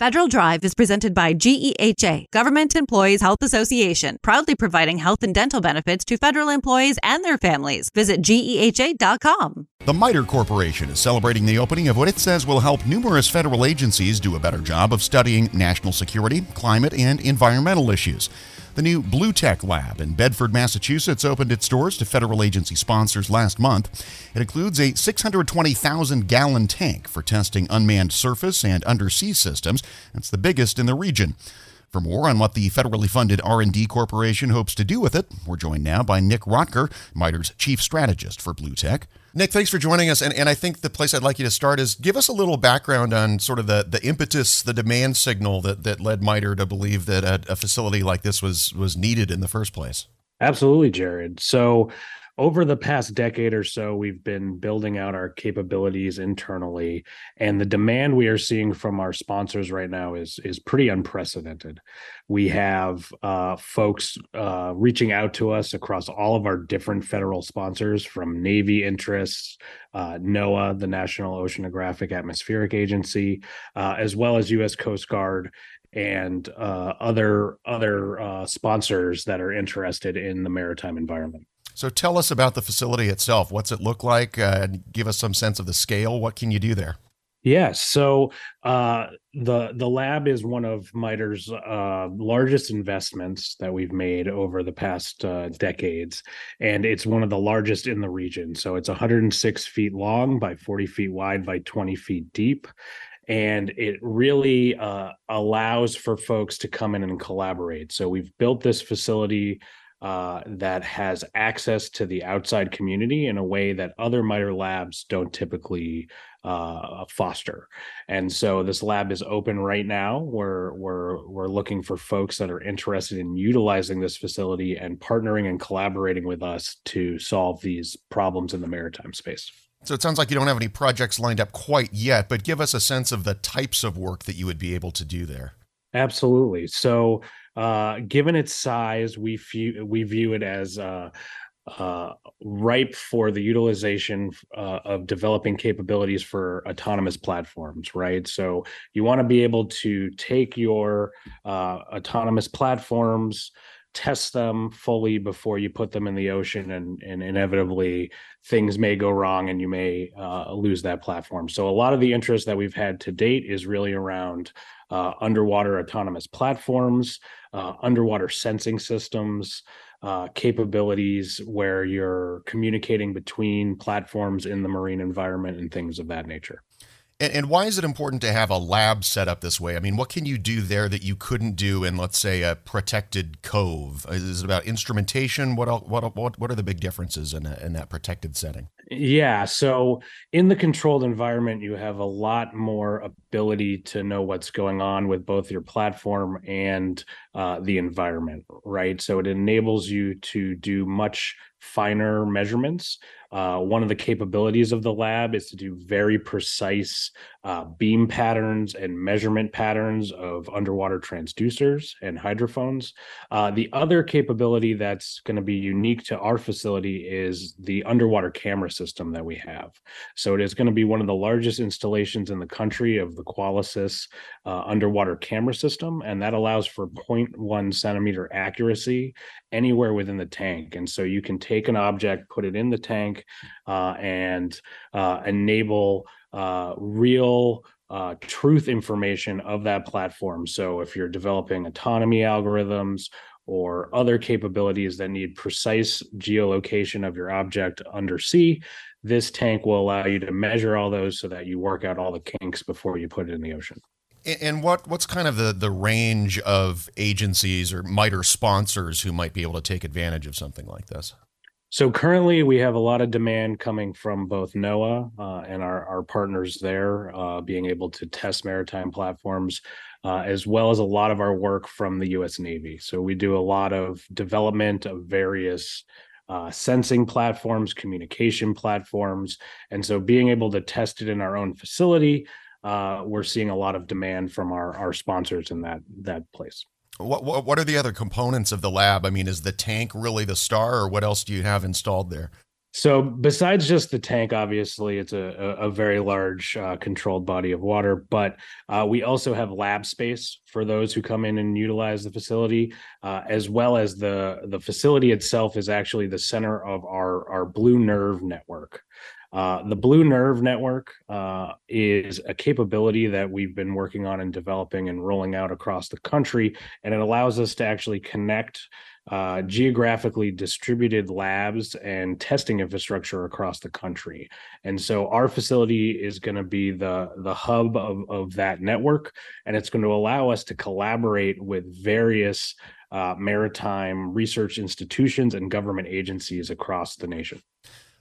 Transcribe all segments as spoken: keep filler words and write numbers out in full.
Federal Drive is presented by G E H A, Government Employees Health Association, proudly providing health and dental benefits to federal employees and their families. Visit G E H A dot com. The MITRE Corporation is celebrating the opening of what it says will help numerous federal agencies do a better job of studying national security, climate, and environmental issues. The new BlueTech Lab in Bedford, Massachusetts opened its doors to federal agency sponsors last month. It includes a six hundred twenty thousand gallon tank for testing unmanned surface and undersea systems. That's the biggest in the region. For more on what the federally funded R and D Corporation hopes to do with it, we're joined now by Nick Rotker, MITRE's chief strategist for BlueTech. Nick, thanks for joining us. And, and I think the place I'd like you to start is give us a little background on sort of the, the impetus, the demand signal that, that led MITRE to believe that a, a facility like this was was needed in the first place. Absolutely, Jared. So over the past decade or so, we've been building out our capabilities internally, and the demand we are seeing from our sponsors right now is, is pretty unprecedented. We have uh, folks uh, reaching out to us across all of our different federal sponsors, from Navy interests, uh, NOAA, the National Oceanographic Atmospheric Agency, uh, as well as U S Coast Guard, and uh, other, other uh, sponsors that are interested in the maritime environment. So tell us about the facility itself. What's it look like? Uh, give us some sense of the scale. What can you do there? Yes. Yeah, so uh, the the lab is one of MITRE's uh, largest investments that we've made over the past uh, decades, and it's one of the largest in the region. So it's one hundred six feet long by forty feet wide by twenty feet deep. And it really uh, allows for folks to come in and collaborate. So we've built this facility Uh, that has access to the outside community in a way that other MITRE labs don't typically uh, foster. And so this lab is open right now. We're, we're, we're looking for folks that are interested in utilizing this facility and partnering and collaborating with us to solve these problems in the maritime space. So it sounds like you don't have any projects lined up quite yet, but give us a sense of the types of work that you would be able to do there. Absolutely. So uh, given its size, we view, we view it as uh, uh, ripe for the utilization uh, of developing capabilities for autonomous platforms, right? So you want to be able to take your uh, autonomous platforms, test them fully before you put them in the ocean, and, and inevitably things may go wrong and you may uh, lose that platform. So a lot of the interest that we've had to date is really around Uh, underwater autonomous platforms, uh, underwater sensing systems, uh, capabilities where you're communicating between platforms in the marine environment and things of that nature. And, and why is it important to have a lab set up this way? I mean, what can you do there that you couldn't do in, let's say, a protected cove? Is it about instrumentation? What what what what are the big differences in a, in that protected setting? Yeah. So in the controlled environment, you have a lot more ability to know what's going on with both your platform and uh, the environment, right? So it enables you to do much finer measurements. Uh, one of the capabilities of the lab is to do very precise uh, beam patterns and measurement patterns of underwater transducers and hydrophones. Uh, the other capability that's going to be unique to our facility is the underwater camera system that we have. So it is going to be one of the largest installations in the country of the Qualysis uh, underwater camera system, and that allows for zero point one centimeter accuracy anywhere within the tank. And so you can take an object, put it in the tank, uh, and uh, enable uh, real uh, truth information of that platform. So if you're developing autonomy algorithms or other capabilities that need precise geolocation of your object undersea, this tank will allow you to measure all those so that you work out all the kinks before you put it in the ocean. And what what's kind of the, the range of agencies or MITRE sponsors who might be able to take advantage of something like this? So currently we have a lot of demand coming from both NOAA uh, and our, our partners there uh, being able to test maritime platforms, uh, as well as a lot of our work from the U S Navy. So we do a lot of development of various Uh, sensing platforms, communication platforms. And so being able to test it in our own facility, uh, we're seeing a lot of demand from our, our sponsors in that that place. What, what what are the other components of the lab? I mean, is the tank really the star, or what else do you have installed there? So besides just the tank, obviously, it's a, a very large uh, controlled body of water, but uh, we also have lab space for those who come in and utilize the facility, uh, as well as the, the facility itself is actually the center of our, our Blue Nerve Network. Uh, the Blue Nerve Network uh, is a capability that we've been working on and developing and rolling out across the country, and it allows us to actually connect uh, geographically distributed labs and testing infrastructure across the country. And so our facility is going to be the, the hub of, of that network, and it's going to allow us to collaborate with various uh, maritime research institutions and government agencies across the nation.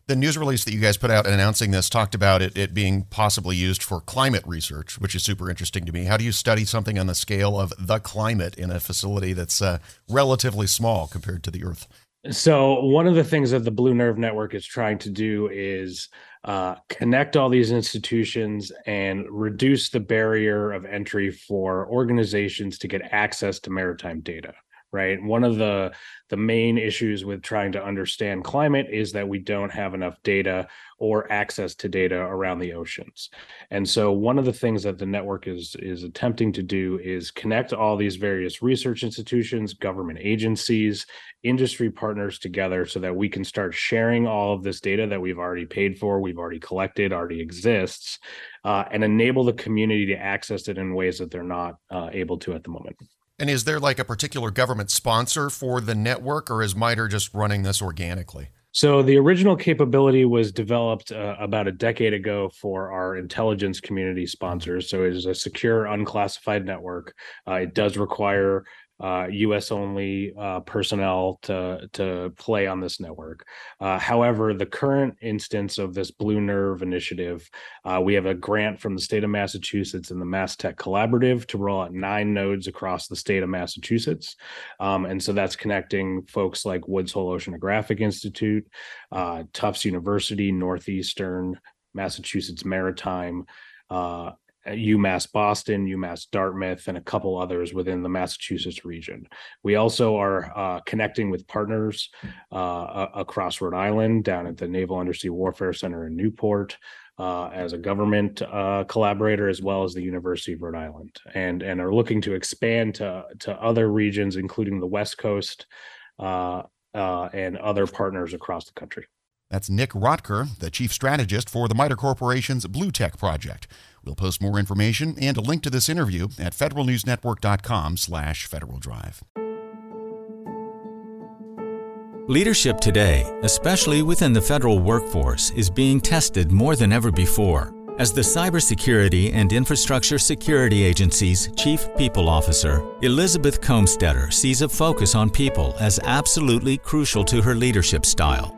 The news release that you guys put out announcing this talked about it, it being possibly used for climate research, which is super interesting to me. How do you study something on the scale of the climate in a facility that's uh, relatively small compared to the Earth? So one of the things that the Blue Nerve Network is trying to do is uh, connect all these institutions and reduce the barrier of entry for organizations to get access to maritime data. Right. One of the the main issues with trying to understand climate is that we don't have enough data or access to data around the oceans. And so one of the things that the network is is attempting to do is connect all these various research institutions, government agencies, industry partners together so that we can start sharing all of this data that we've already paid for, we've already collected, already exists, uh, and enable the community to access it in ways that they're not uh, able to at the moment. And is there like a particular government sponsor for the network, or is MITRE just running this organically? So the original capability was developed uh, about a decade ago for our intelligence community sponsors. So it is a secure, unclassified network. Uh, it does require Uh, U S only uh, personnel to to play on this network. Uh, however, the current instance of this Blue Nerve initiative, uh, we have a grant from the state of Massachusetts and the Mass Tech Collaborative to roll out nine nodes across the state of Massachusetts. Um, and so that's connecting folks like Woods Hole Oceanographic Institute, uh, Tufts University, Northeastern, Massachusetts Maritime, uh, UMass Boston, UMass Dartmouth, and a couple others within the Massachusetts region. We also are uh, connecting with partners uh, across Rhode Island, down at the Naval Undersea Warfare Center in Newport, uh, as a government uh, collaborator, as well as the University of Rhode Island, and and are looking to expand to to other regions, including the West Coast uh, uh, and other partners across the country. That's Nick Rotker, the chief strategist for the MITRE Corporation's BlueTech project. We'll post more information and a link to this interview at federal news network dot com slash federal drive. Leadership today, especially within the federal workforce, is being tested more than ever before. As the Cybersecurity and Infrastructure Security Agency's Chief People Officer, Elizabeth Kolmstetter sees a focus on people as absolutely crucial to her leadership style.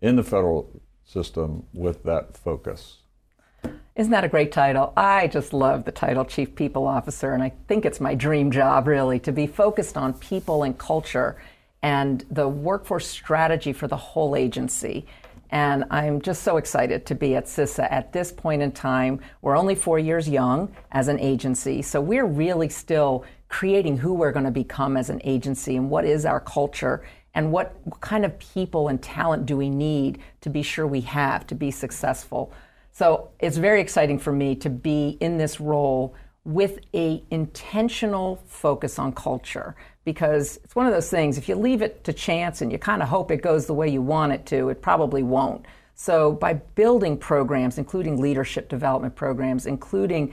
in the federal system with that focus? Isn't that a great title? I just love the title, Chief People Officer, and I think it's my dream job, really, to be focused on people and culture and the workforce strategy for the whole agency. And I'm just so excited to be at CISA at this point in time. We're only four years young as an agency, so we're really still creating who we're going to become as an agency and what is our culture and what kind of people and talent do we need to be sure we have to be successful. So it's very exciting for me to be in this role with an intentional focus on culture, because it's one of those things, if you leave it to chance and you kind of hope it goes the way you want it to, it probably won't. So by building programs, including leadership development programs, including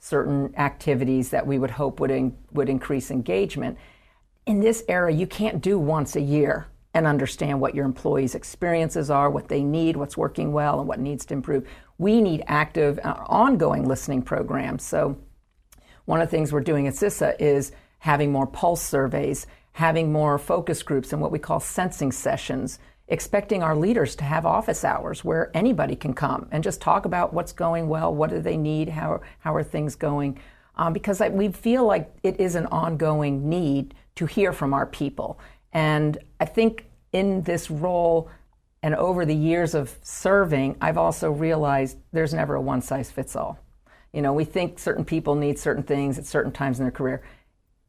certain activities that we would hope would in, would increase engagement. In this era, you can't do once a year and understand what your employees' experiences are, what they need, what's working well, and what needs to improve. We need active, uh, ongoing listening programs. So one of the things we're doing at CISA is having more pulse surveys, having more focus groups and what we call sensing sessions, expecting our leaders to have office hours where anybody can come and just talk about what's going well, what do they need, how, how are things going, um, because I, we feel like it is an ongoing need to hear from our people. And I think in this role and over the years of serving, I've also realized there's never a one-size-fits-all. You know, we think certain people need certain things at certain times in their career.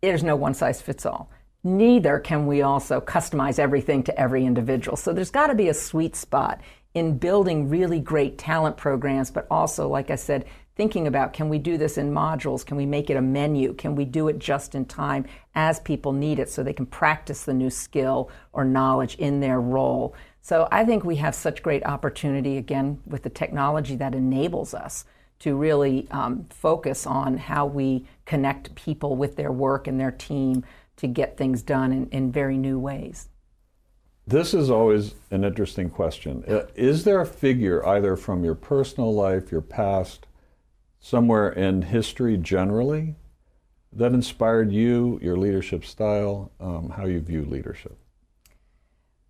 There's no one-size-fits-all. Neither can we also customize everything to every individual. So there's got to be a sweet spot in building really great talent programs, but also, like I said, thinking about, can we do this in modules? Can we make it a menu? Can we do it just in time as people need it so they can practice the new skill or knowledge in their role? So I think we have such great opportunity, again, with the technology that enables us to really um, focus on how we connect people with their work and their team to get things done in, in very new ways. This is always an interesting question. Is there a figure, either from your personal life, your past, somewhere in history generally, that inspired you, your leadership style, um, how you view leadership?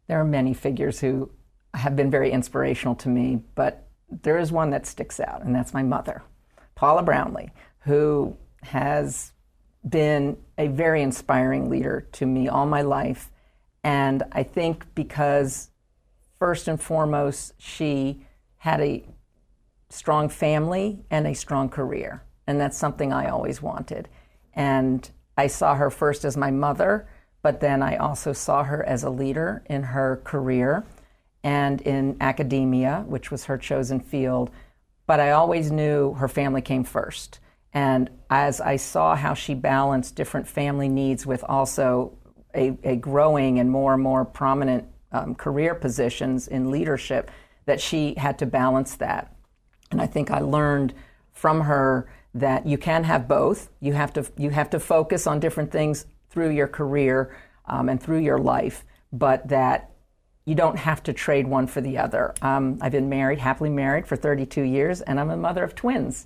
There are many figures who have been very inspirational to me, but there is one that sticks out, and that's my mother, Paula Brownlee, who has been a very inspiring leader to me all my life. And I think because, first and foremost, she had a strong family and a strong career. and that's something I always wanted. And I saw her first as my mother, but then I also saw her as a leader in her career and in academia, which was her chosen field. But I always knew her family came first. And as I saw how she balanced different family needs with also a, a growing and more and more prominent um, career positions in leadership, that she had to balance that. And I think I learned from her that you can have both. You have to you have to focus on different things through your career um, and through your life, but that you don't have to trade one for the other. Um, I've been married, happily married for thirty-two years, and I'm a mother of twins